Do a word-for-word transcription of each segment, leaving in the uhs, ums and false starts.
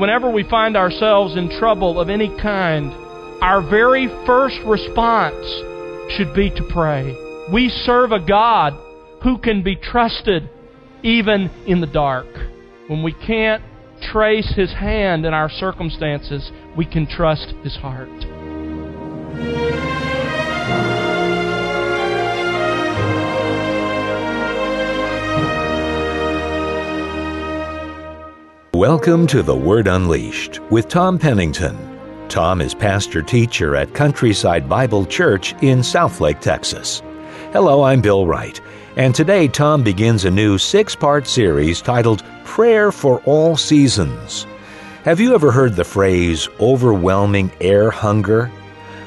Whenever we find ourselves in trouble of any kind, our very first response should be to pray. We serve a God who can be trusted even in the dark. When we can't trace His hand in our circumstances, we can trust His heart. Welcome to The Word Unleashed with Tom Pennington. Tom is pastor-teacher at Countryside Bible Church in Southlake, Texas. Hello, I'm Bill Wright, and today Tom begins a new six-part series titled Prayer for All Seasons. Have you ever heard the phrase overwhelming air hunger?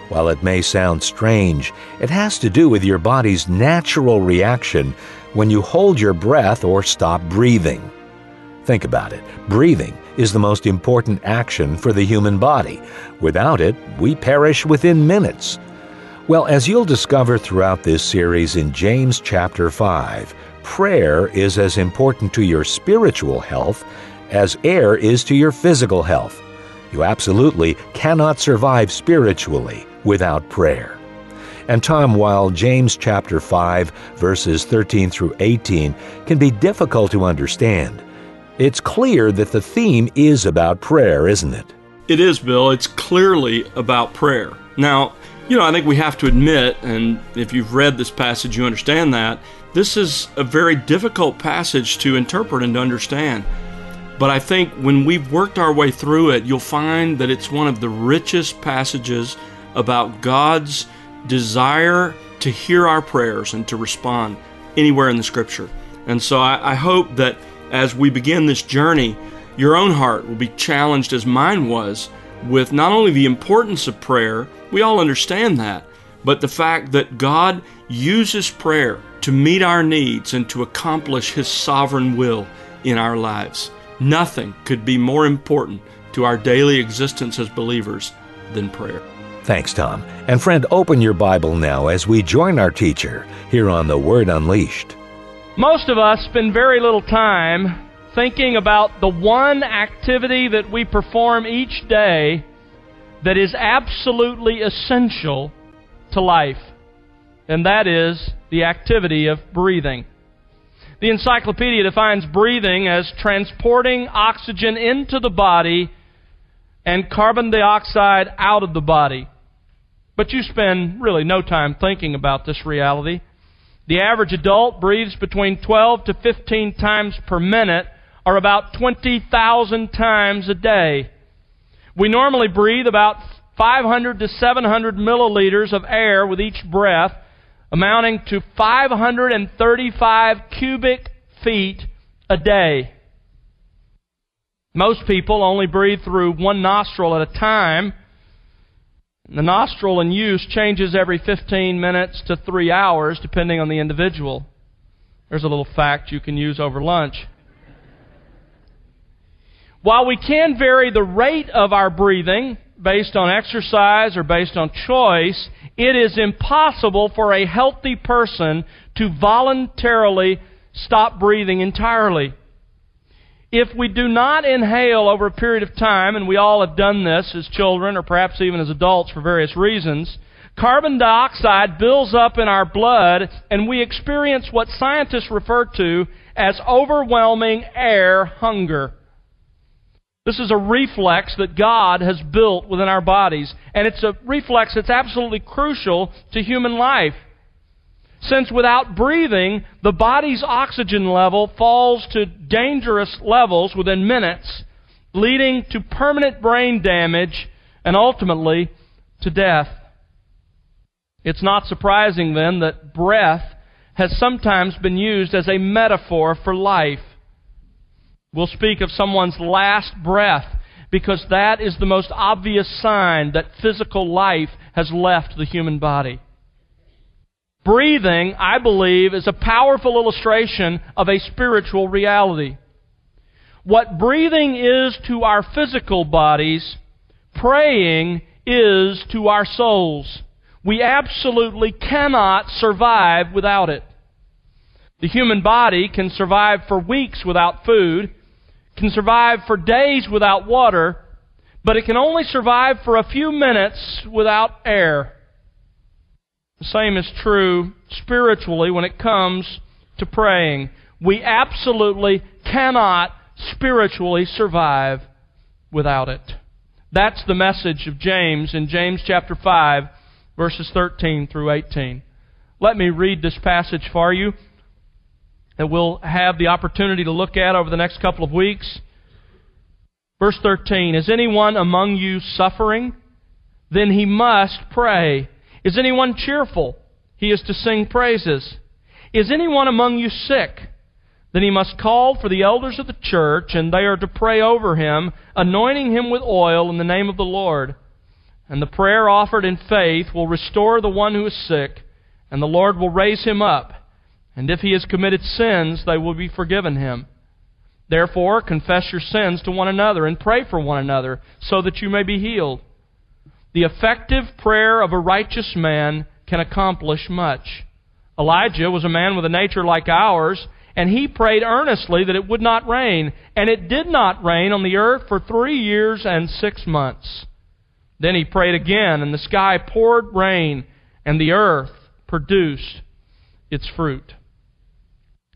While it may sound strange, it has to do with your body's natural reaction when you hold your breath or stop breathing. Think about it. Breathing is the most important action for the human body. Without it, we perish within minutes. Well, as you'll discover throughout this series in James chapter five, prayer is as important to your spiritual health as air is to your physical health. You absolutely cannot survive spiritually without prayer. And Tom, while James chapter five, verses thirteen through eighteen can be difficult to understand, it's clear that the theme is about prayer, isn't it? It is, Bill. It's clearly about prayer. Now, you know, I think we have to admit, and if you've read this passage, you understand that, this is a very difficult passage to interpret and to understand. But I think when we've worked our way through it, you'll find that it's one of the richest passages about God's desire to hear our prayers and to respond anywhere in the Scripture. And so I, I hope that as we begin this journey, your own heart will be challenged as mine was with not only the importance of prayer, we all understand that, but the fact that God uses prayer to meet our needs and to accomplish His sovereign will in our lives. Nothing could be more important to our daily existence as believers than prayer. Thanks, Tom. And friend, open your Bible now as we join our teacher here on The Word Unleashed. Most of us spend very little time thinking about the one activity that we perform each day that is absolutely essential to life, and that is the activity of breathing. The encyclopedia defines breathing as transporting oxygen into the body and carbon dioxide out of the body. But you spend really no time thinking about this reality. The average adult breathes between twelve to fifteen times per minute, or about twenty thousand times a day. We normally breathe about five hundred to seven hundred milliliters of air with each breath, amounting to five hundred thirty-five cubic feet a day. Most people only breathe through one nostril at a time. The nostril in use changes every fifteen minutes to three hours, depending on the individual. There's a little fact you can use over lunch. While we can vary the rate of our breathing based on exercise or based on choice, it is impossible for a healthy person to voluntarily stop breathing entirely. If we do not inhale over a period of time, and we all have done this as children or perhaps even as adults for various reasons, carbon dioxide builds up in our blood and we experience what scientists refer to as overwhelming air hunger. This is a reflex that God has built within our bodies, and it's a reflex that's absolutely crucial to human life. Since without breathing, the body's oxygen level falls to dangerous levels within minutes, leading to permanent brain damage and ultimately to death. It's not surprising then that breath has sometimes been used as a metaphor for life. We'll speak of someone's last breath because that is the most obvious sign that physical life has left the human body. Breathing, I believe, is a powerful illustration of a spiritual reality. What breathing is to our physical bodies, praying is to our souls. We absolutely cannot survive without it. The human body can survive for weeks without food, can survive for days without water, but it can only survive for a few minutes without air. The same is true spiritually when it comes to praying. We absolutely cannot spiritually survive without it. That's the message of James in James chapter five, verses thirteen through eighteen. Let me read this passage for you that we'll have the opportunity to look at over the next couple of weeks. Verse thirteen, is anyone among you suffering? Then he must pray. Is anyone cheerful? He is to sing praises. Is anyone among you sick? Then he must call for the elders of the church, and they are to pray over him, anointing him with oil in the name of the Lord. And the prayer offered in faith will restore the one who is sick, and the Lord will raise him up. And if he has committed sins, they will be forgiven him. Therefore, confess your sins to one another and pray for one another, so that you may be healed. The effective prayer of a righteous man can accomplish much. Elijah was a man with a nature like ours, and he prayed earnestly that it would not rain, and it did not rain on the earth for three years and six months. Then he prayed again, and the sky poured rain, and the earth produced its fruit.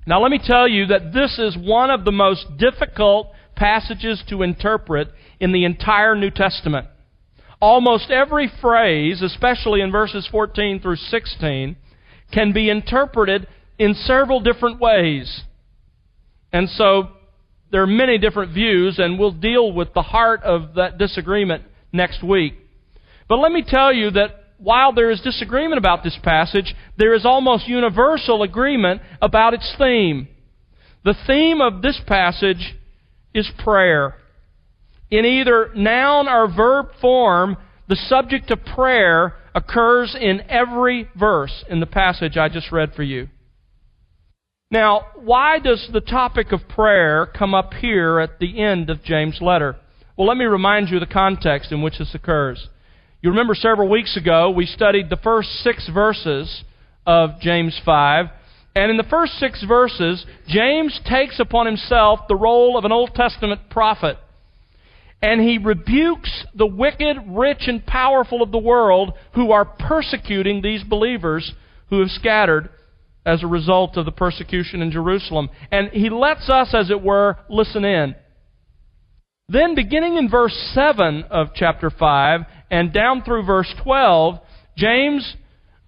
Now let me tell you that this is one of the most difficult passages to interpret in the entire New Testament. Almost every phrase, especially in verses fourteen through sixteen, can be interpreted in several different ways. And so there are many different views, and we'll deal with the heart of that disagreement next week. But let me tell you that while there is disagreement about this passage, there is almost universal agreement about its theme. The theme of this passage is prayer. In either noun or verb form, the subject of prayer occurs in every verse in the passage I just read for you. Now, why does the topic of prayer come up here at the end of James' letter? Well, let me remind you of the context in which this occurs. You remember several weeks ago we studied the first six verses of James five, and in the first six verses, James takes upon himself the role of an Old Testament prophet, and he rebukes the wicked, rich, and powerful of the world who are persecuting these believers who have scattered as a result of the persecution in Jerusalem. And he lets us, as it were, listen in. Then, beginning in verse seven of chapter five and down through verse twelve, James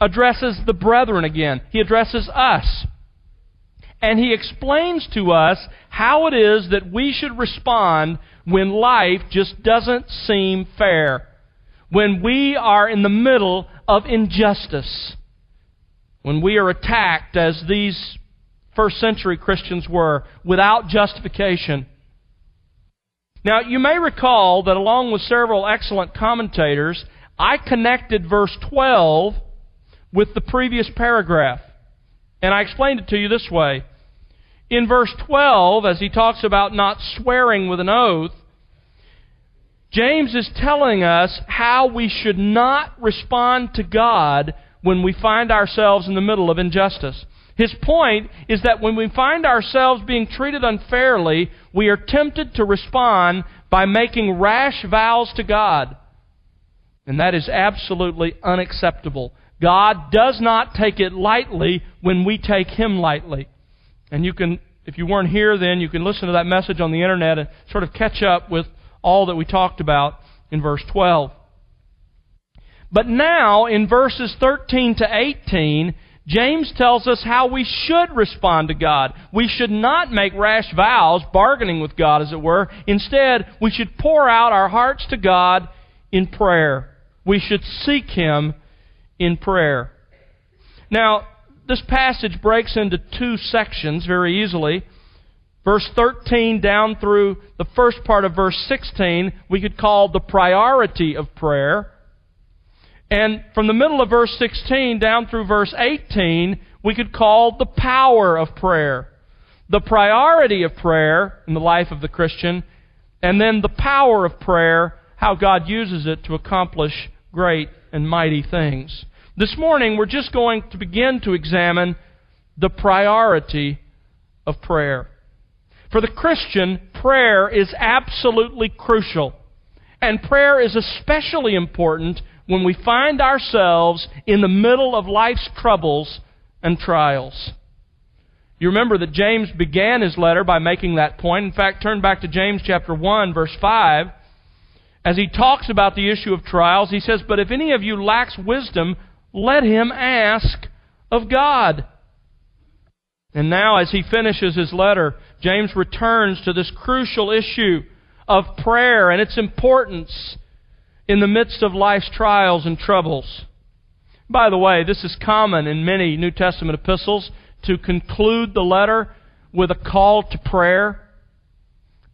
addresses the brethren again. He addresses us. And he explains to us how it is that we should respond when life just doesn't seem fair, when we are in the middle of injustice, when we are attacked, as these first century Christians were, without justification. Now, you may recall that along with several excellent commentators, I connected verse twelve with the previous paragraph. And I explained it to you this way. In verse twelve, as he talks about not swearing with an oath, James is telling us how we should not respond to God when we find ourselves in the middle of injustice. His point is that when we find ourselves being treated unfairly, we are tempted to respond by making rash vows to God. And that is absolutely unacceptable. God does not take it lightly when we take Him lightly. And you can, if you weren't here then, you can listen to that message on the internet and sort of catch up with all that we talked about in verse twelve. But now, in verses thirteen to eighteen, James tells us how we should respond to God. We should not make rash vows, bargaining with God, as it were. Instead, we should pour out our hearts to God in prayer. We should seek Him in prayer. Now, this passage breaks into two sections very easily. Verse thirteen down through the first part of verse sixteen, we could call the priority of prayer. And from the middle of verse sixteen down through verse eighteen, we could call the power of prayer. The priority of prayer in the life of the Christian, and then the power of prayer, how God uses it to accomplish great and mighty things. This morning, we're just going to begin to examine the priority of prayer. For the Christian, prayer is absolutely crucial. And prayer is especially important when we find ourselves in the middle of life's troubles and trials. You remember that James began his letter by making that point. In fact, turn back to James chapter one, verse five. As he talks about the issue of trials, he says, "But if any of you lacks wisdom, let him ask of God." And now, as he finishes his letter, James returns to this crucial issue of prayer and its importance in the midst of life's trials and troubles. By the way, this is common in many New Testament epistles, to conclude the letter with a call to prayer.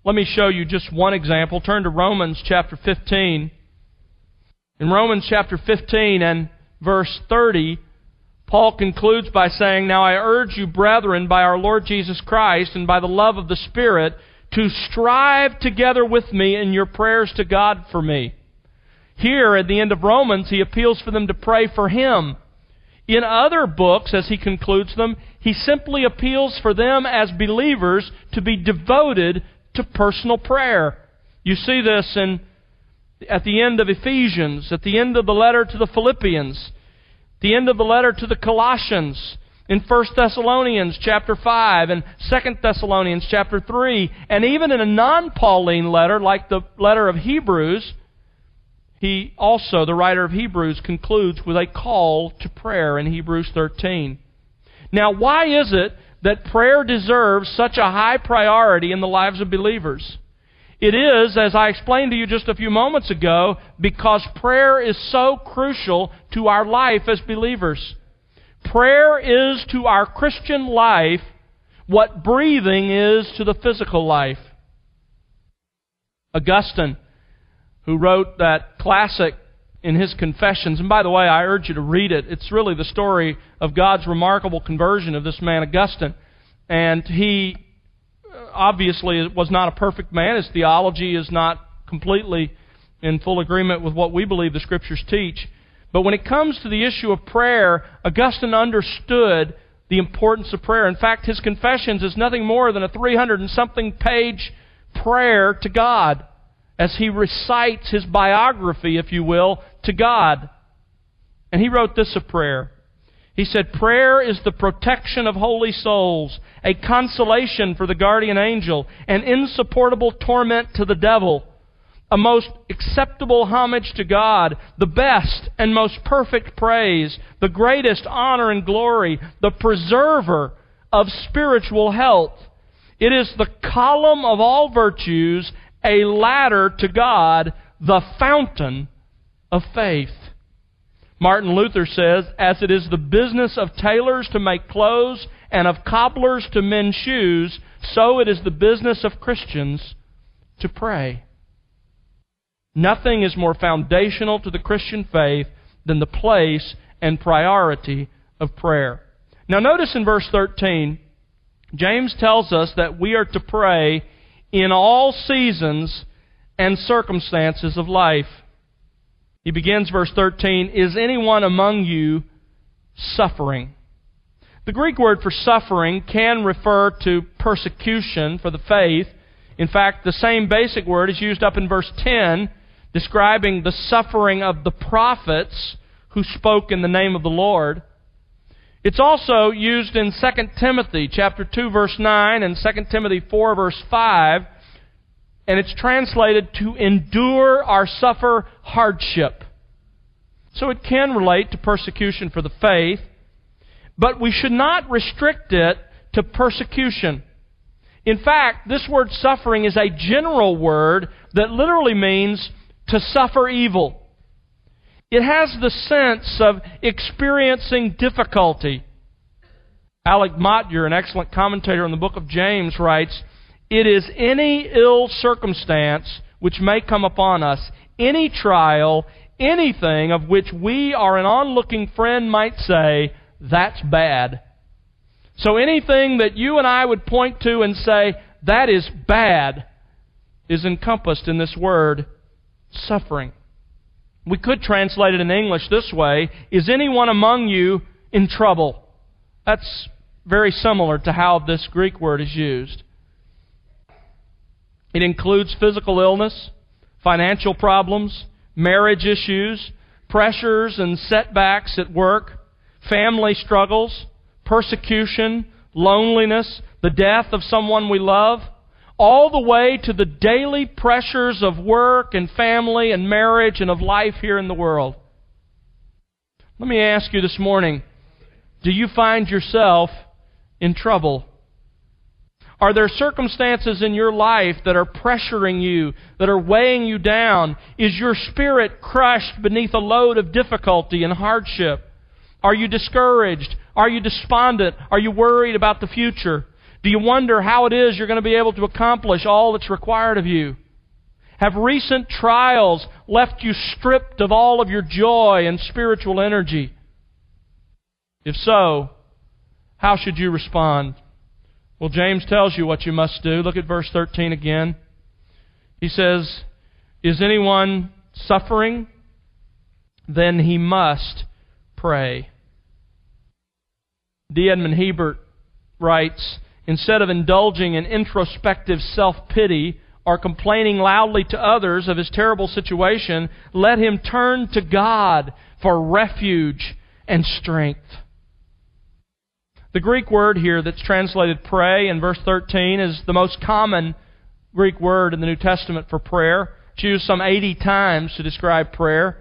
Let me show you just one example. Turn to Romans chapter fifteen. In Romans chapter fifteen and verse thirty, Paul concludes by saying, "Now I urge you, brethren, by our Lord Jesus Christ and by the love of the Spirit, to strive together with me in your prayers to God for me." Here, at the end of Romans, he appeals for them to pray for him. In other books, as he concludes them, he simply appeals for them as believers to be devoted to personal prayer. You see this in at the end of Ephesians, at the end of the letter to the Philippians, the end of the letter to the Colossians, in First Thessalonians chapter five, and Second Thessalonians chapter three, and even in a non-Pauline letter like the letter of Hebrews, he also, the writer of Hebrews, concludes with a call to prayer in Hebrews thirteen. Now, why is it that prayer deserves such a high priority in the lives of believers? It is, as I explained to you just a few moments ago, because prayer is so crucial to our life as believers. Prayer is to our Christian life what breathing is to the physical life. Augustine, who wrote that classic in his Confessions, and by the way, I urge you to read it. It's really the story of God's remarkable conversion of this man, Augustine. And he obviously was not a perfect man. His theology is not completely in full agreement with what we believe the Scriptures teach. But when it comes to the issue of prayer, Augustine understood the importance of prayer. In fact, his Confessions is nothing more than a three hundred and something page prayer to God, as he recites his biography, if you will, to God. And he wrote this of prayer. He said, "Prayer is the protection of holy souls, a consolation for the guardian angel, an insupportable torment to the devil, a most acceptable homage to God, the best and most perfect praise, the greatest honor and glory, the preserver of spiritual health. It is the column of all virtues, a ladder to God, the fountain of faith." Martin Luther says, "As it is the business of tailors to make clothes and of cobblers to mend shoes, so it is the business of Christians to pray." Nothing is more foundational to the Christian faith than the place and priority of prayer. Now notice in verse thirteen, James tells us that we are to pray in all seasons and circumstances of life. He begins verse thirteen, "Is anyone among you suffering?" The Greek word for suffering can refer to persecution for the faith. In fact, the same basic word is used up in verse ten, describing the suffering of the prophets who spoke in the name of the Lord. It's also used in Second Timothy chapter two, verse nine, and Second Timothy four, verse five, and it's translated to endure or suffer hardship. So it can relate to persecution for the faith, but we should not restrict it to persecution. In fact, this word suffering is a general word that literally means to suffer evil. It has the sense of experiencing difficulty. Alec Motyer, an excellent commentator on the book of James, writes, "It is any ill circumstance which may come upon us, any trial, anything of which we or an onlooking friend might say, 'That's bad.'" So anything that you and I would point to and say, "That is bad," is encompassed in this word, suffering. We could translate it in English this way: "Is anyone among you in trouble?" That's very similar to how this Greek word is used. It includes physical illness, financial problems, marriage issues, pressures and setbacks at work, family struggles, persecution, loneliness, the death of someone we love, all the way to the daily pressures of work and family and marriage and of life here in the world. Let me ask you this morning, do you find yourself in trouble? Are there circumstances in your life that are pressuring you, that are weighing you down? Is your spirit crushed beneath a load of difficulty and hardship? Are you discouraged? Are you despondent? Are you worried about the future? Do you wonder how it is you're going to be able to accomplish all that's required of you? Have recent trials left you stripped of all of your joy and spiritual energy? If so, how should you respond? Well, James tells you what you must do. Look at verse thirteen again. He says, "Is anyone suffering? Then he must pray." D. Edmund Hebert writes, "Instead of indulging in introspective self-pity or complaining loudly to others of his terrible situation, let him turn to God for refuge and strength." The Greek word here that's translated pray in verse thirteen is the most common Greek word in the New Testament for prayer. It's used some eighty times to describe prayer.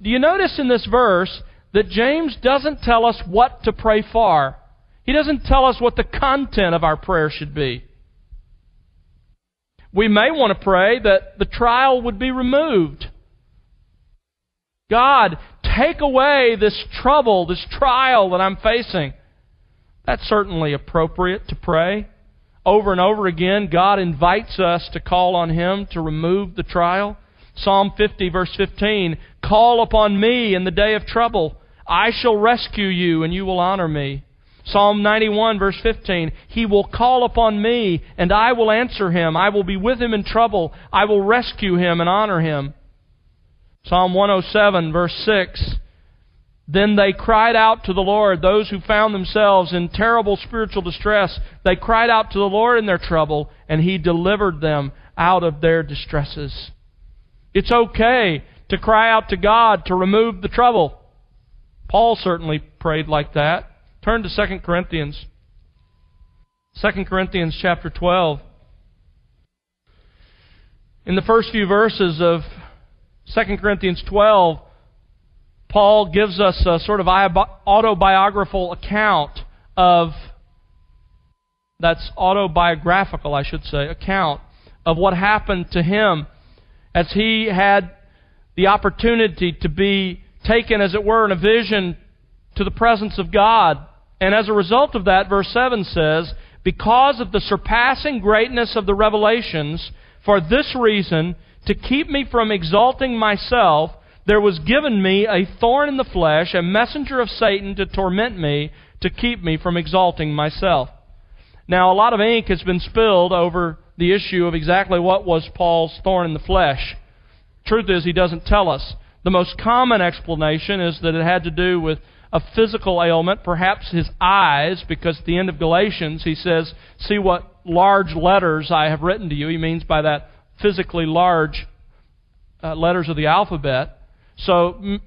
Do you notice in this verse that James doesn't tell us what to pray for? He doesn't tell us what the content of our prayer should be. We may want to pray that the trial would be removed. God, take away this trouble, this trial that I'm facing. That's certainly appropriate to pray. Over and over again, God invites us to call on Him to remove the trial. Psalm fifty, verse fifteen, "Call upon me in the day of trouble. I shall rescue you, and you will honor me." Psalm ninety-one, verse fifteen, "He will call upon me, and I will answer him. I will be with him in trouble. I will rescue him and honor him." Psalm one oh seven, verse six, "Then they cried out to the Lord," those who found themselves in terrible spiritual distress. They cried out to the Lord in their trouble, and He delivered them out of their distresses. It's okay to cry out to God to remove the trouble. Paul certainly prayed like that. Turn to Second Corinthians. Second Corinthians chapter twelve. In the first few verses of Second Corinthians twelve, Paul gives us a sort of autobiographical account of, that's autobiographical, I should say, account of what happened to him as he had the opportunity to be taken, as it were, in a vision to the presence of God. And as a result of that, verse seven says, "Because of the surpassing greatness of the revelations, for this reason, to keep me from exalting myself, there was given me a thorn in the flesh, a messenger of Satan to torment me, to keep me from exalting myself." Now, a lot of ink has been spilled over the issue of exactly what was Paul's thorn in the flesh. Truth is, he doesn't tell us. The most common explanation is that it had to do with a physical ailment, perhaps his eyes, because at the end of Galatians he says, "See what large letters I have written to you." He means by that physically large uh, letters of the alphabet. So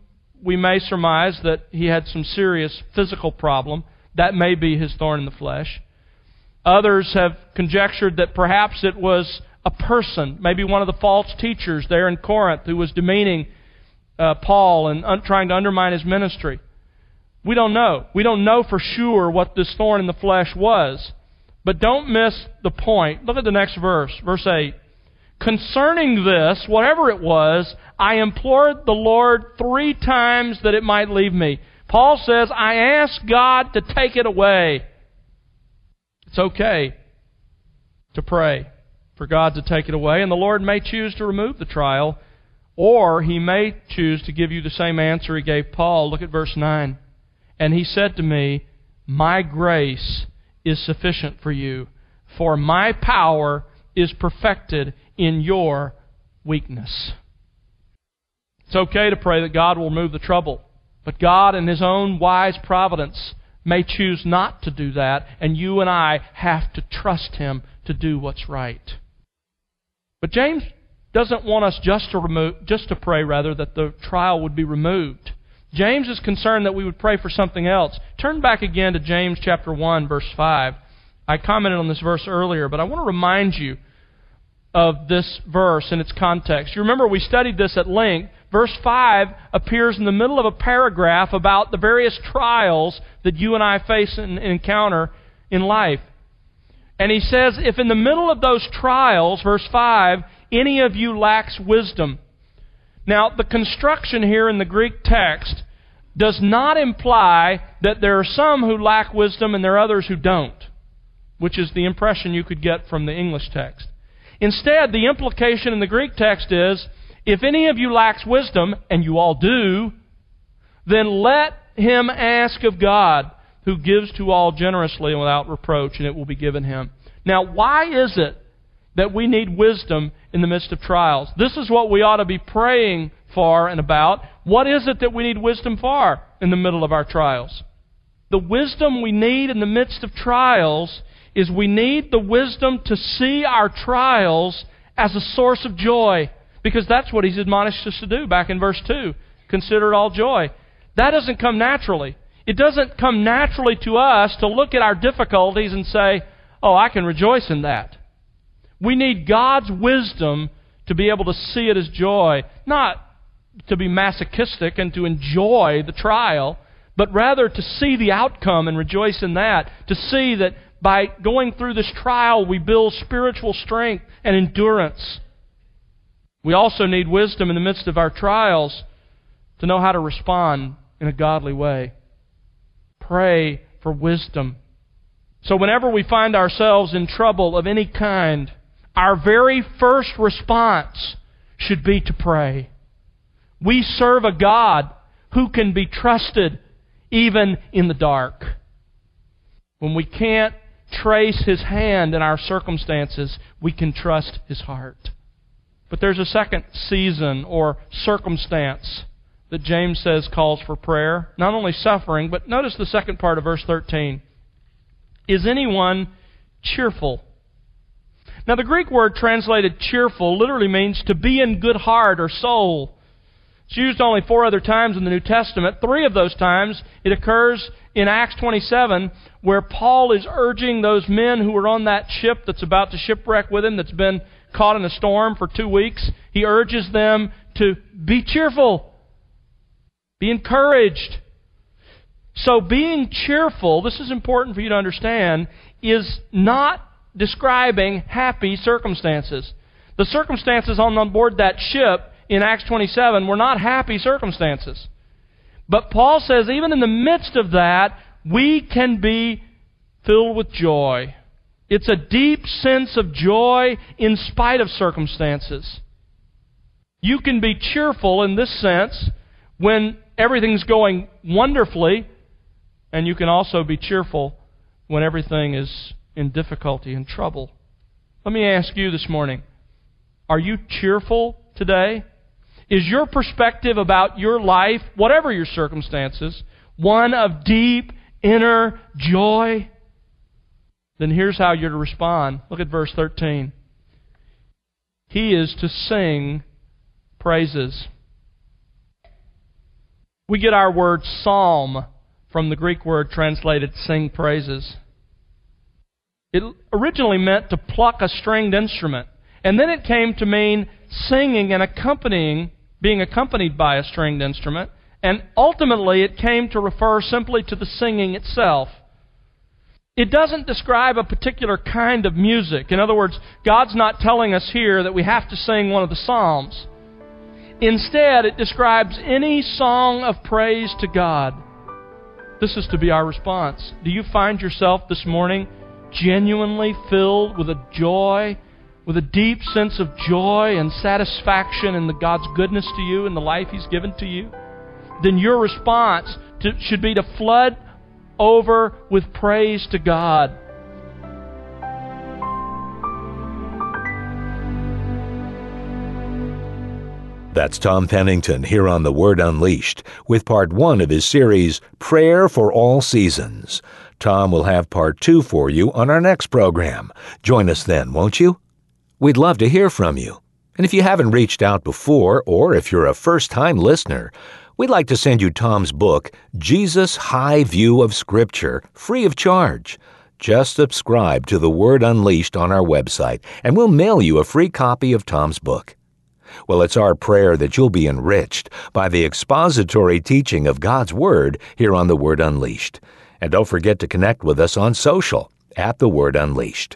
we may surmise that he had some serious physical problem. That may be his thorn in the flesh. Others have conjectured that perhaps it was a person, maybe one of the false teachers there in Corinth who was demeaning uh, Paul and un- trying to undermine his ministry. We don't know. We don't know for sure what this thorn in the flesh was. But don't miss the point. Look at the next verse, verse eight. "Concerning this, whatever it was, I implored the Lord three times that it might leave me." Paul says, "I asked God to take it away." It's okay to pray for God to take it away, and the Lord may choose to remove the trial, or He may choose to give you the same answer He gave Paul. Look at verse nine. "And He said to me, my grace is sufficient for you, for my power is perfected in your weakness." It's okay to pray that God will remove the trouble, but God in His own wise providence may choose not to do that, and you and I have to trust Him to do what's right. But James doesn't want us just to remove, just to pray, rather, that the trial would be removed. James is concerned that we would pray for something else. Turn back again to James chapter one, verse five. I commented on this verse earlier, but I want to remind you of this verse and its context. You remember we studied this at length. Verse five appears in the middle of a paragraph about the various trials that you and I face and encounter in life. And he says, if in the middle of those trials, verse five, any of you lacks wisdom. Now, the construction here in the Greek text does not imply that there are some who lack wisdom and there are others who don't, which is the impression you could get from the English text. Instead, the implication in the Greek text is, if any of you lacks wisdom, and you all do, then let him ask of God, who gives to all generously and without reproach, and it will be given him. Now, why is it that we need wisdom in the midst of trials? This is what we ought to be praying for and about. What is it that we need wisdom for in the middle of our trials? The wisdom we need in the midst of trials is we need the wisdom to see our trials as a source of joy, because that's what he's admonished us to do back in verse two. Consider it all joy. That doesn't come naturally. It doesn't come naturally to us to look at our difficulties and say, oh, I can rejoice in that. We need God's wisdom to be able to see it as joy, not to be masochistic and to enjoy the trial, but rather to see the outcome and rejoice in that, to see that by going through this trial, we build spiritual strength and endurance. We also need wisdom in the midst of our trials to know how to respond in a godly way. Pray for wisdom. So whenever we find ourselves in trouble of any kind, our very first response should be to pray. We serve a God who can be trusted even in the dark. When we can't trace His hand in our circumstances, we can trust His heart. But there's a second season or circumstance that James says calls for prayer. Not only suffering, but notice the second part of verse thirteen. Is anyone cheerful? Now the Greek word translated cheerful literally means to be in good heart or soul. It's used only four other times in the New Testament. Three of those times it occurs in Acts twenty-seven, where Paul is urging those men who are on that ship that's about to shipwreck with him, that's been caught in a storm for two weeks. He urges them to be cheerful, be encouraged. So being cheerful, this is important for you to understand, is not describing happy circumstances. The circumstances on board that ship in Acts twenty-seven were not happy circumstances. But Paul says even in the midst of that, we can be filled with joy. It's a deep sense of joy in spite of circumstances. You can be cheerful in this sense when everything's going wonderfully, and you can also be cheerful when everything is in difficulty and trouble. Let me ask you this morning, are you cheerful today? Is your perspective about your life, whatever your circumstances, one of deep inner joy? Then here's how you're to respond. Look at verse thirteen. He is to sing praises. We get our word psalm from the Greek word translated sing praises. It originally meant to pluck a stringed instrument, and then it came to mean singing and accompanying, being accompanied by a stringed instrument, and ultimately it came to refer simply to the singing itself. It doesn't describe a particular kind of music. In other words, God's not telling us here that we have to sing one of the psalms. Instead, it describes any song of praise to God. This is to be our response. Do you find yourself this morning genuinely filled with a joy, with a deep sense of joy and satisfaction in the God's goodness to you and the life He's given to you? Then your response to, should be to flood over with praise to God. That's Tom Pennington here on The Word Unleashed with part one of his series, Prayer for All Seasons. Tom will have part two for you on our next program. Join us then, won't you? We'd love to hear from you. And if you haven't reached out before, or if you're a first-time listener, we'd like to send you Tom's book, Jesus' High View of Scripture, free of charge. Just subscribe to The Word Unleashed on our website, and we'll mail you a free copy of Tom's book. Well, it's our prayer that you'll be enriched by the expository teaching of God's Word here on The Word Unleashed. And don't forget to connect with us on social, at The Word Unleashed.